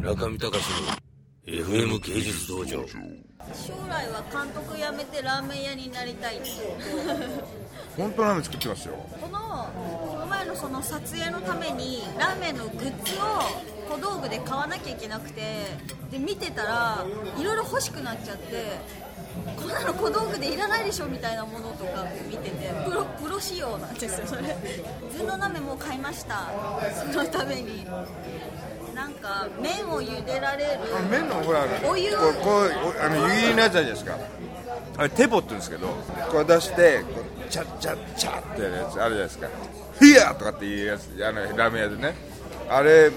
村上隆の FM 芸術道場。将来は監督辞めてラーメン屋になりたいって本当ラーメン作ってますよ。この前のその撮影のためにラーメンのグッズを小道具で買わなきゃいけなくて、で見てたらいろいろ欲しくなっちゃって、こんなの小道具でいらないでしょみたいなものとか見てて、プロ仕様なんですよそれ。ずんの鍋も買いました、そのために。なんか麺を茹でられる、麺のほらお湯を湯切りのやつですか、あれテポって言うんですけど、こう出してこうチャッチャッチャッってやるやつあるじゃないですか、ヒヤーとかっていうやつ、ラーメン屋でね、あれ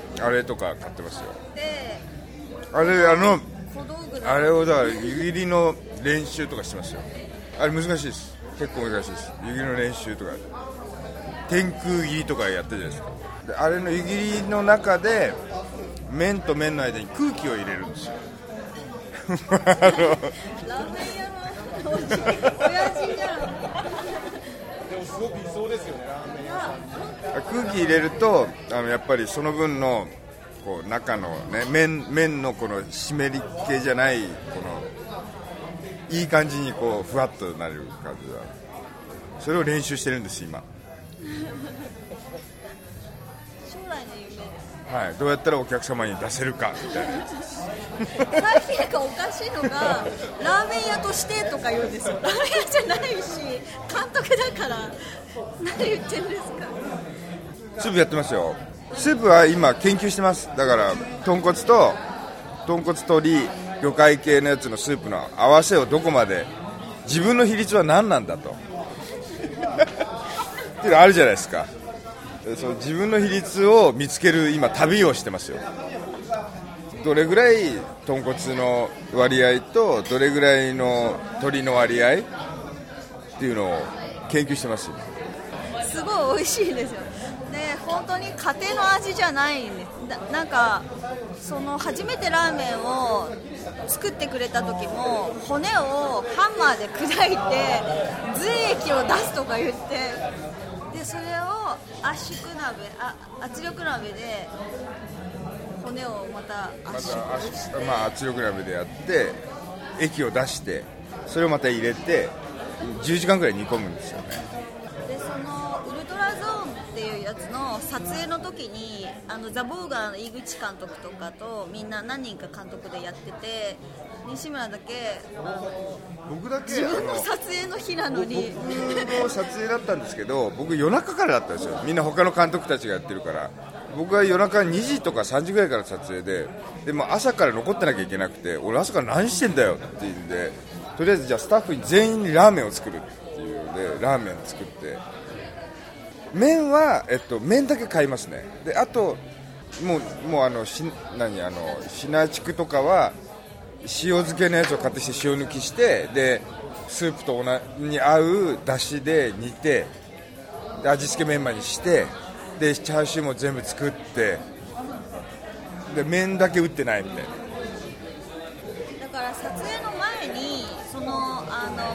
とか買ってますよ。であれをだから湯切りの練習とかしてますよ。あれ難しいです、結構難しいです。湯切りの練習とか天空切りとかやってるじゃないですか。であれの湯切りの中で麺と麺の間に空気を入れるんですよラーメン屋のおじじゃんでもすごく理想ですよね、ラーメン屋さん。空気入れるとやっぱりその分のこう中のね、麺のこの湿り気じゃない、このいい感じにこうふわっとなる感じだ。それを練習してるんです今将来の夢です、ね。はい、どうやったらお客様に出せるかみたいなやつです最近おかしいのがラーメン屋としてとか言うんですよ。ラーメン屋じゃないし監督だから、何言ってるんですか。スープやってますよ。スープは今研究してます。だから豚骨と魚介系のやつのスープの合わせをどこまで、自分の比率は何なんだとっていうのあるじゃないですか。その自分の比率を見つける今旅をしてますよ。どれぐらい豚骨の割合とどれぐらいの鶏の割合っていうのを研究してます。すごい美味しいですよね、本当に家庭の味じゃないんです。なんかその初めてラーメンを作ってくれた時も、骨をハンマーで砕いて髄液を出すとか言って、でそれを圧力鍋で骨をまた圧力鍋でやって、液を出して、それをまた入れて10時間くらい煮込むんですよね。撮影の時にザ・ボーガーの井口監督とかとみんな何人か監督でやってて、西村だけ僕だけ自分の撮影の日なのに僕の撮影だったんですけど僕夜中からだったんですよ。みんな他の監督たちがやってるから、僕は夜中2時とか3時ぐらいから撮影で、でも朝から残ってなきゃいけなくて、俺朝から何してんだよっていうんで、とりあえずじゃあスタッフに全員にラーメンを作るっていうのでラーメン作って、麺は、麺だけ買いますね。であともう品ちくとかは塩漬けのやつを買ってきて塩抜きして、でスープとに合うだしで煮て、で味付けメンマにして、でチャーシューも全部作って、で麺だけ打ってないみたいな。だから撮影の前に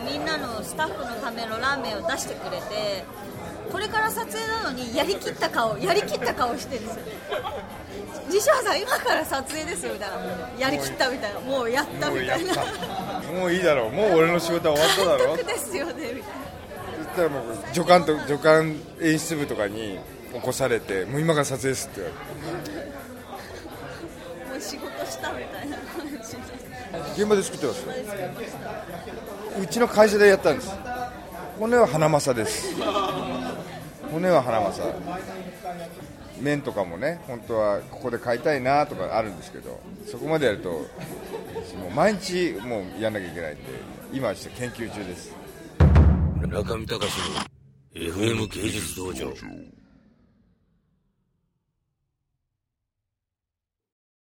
みんなのスタッフのためのラーメンを出してくれて、これから撮影なのにやりきった顔してるんですよ。西村さん今から撮影ですよみたいな、やりきったみたいな、もうやったみたいな、もういいだろう、もう俺の仕事は終わっただろうですよねみたいな。そしたらもう助監演出部とかに起こされて、もう今から撮影ですって言われてもう仕事したみたいな感じで現場で作ってますよ。うちの会社でやったんです。骨は花正です骨は花正。麺とかもね、本当はここで買いたいなとかあるんですけど、そこまでやるともう毎日もうやんなきゃいけないんで、今はちょっと研究中です。村上隆の FM 芸術道場。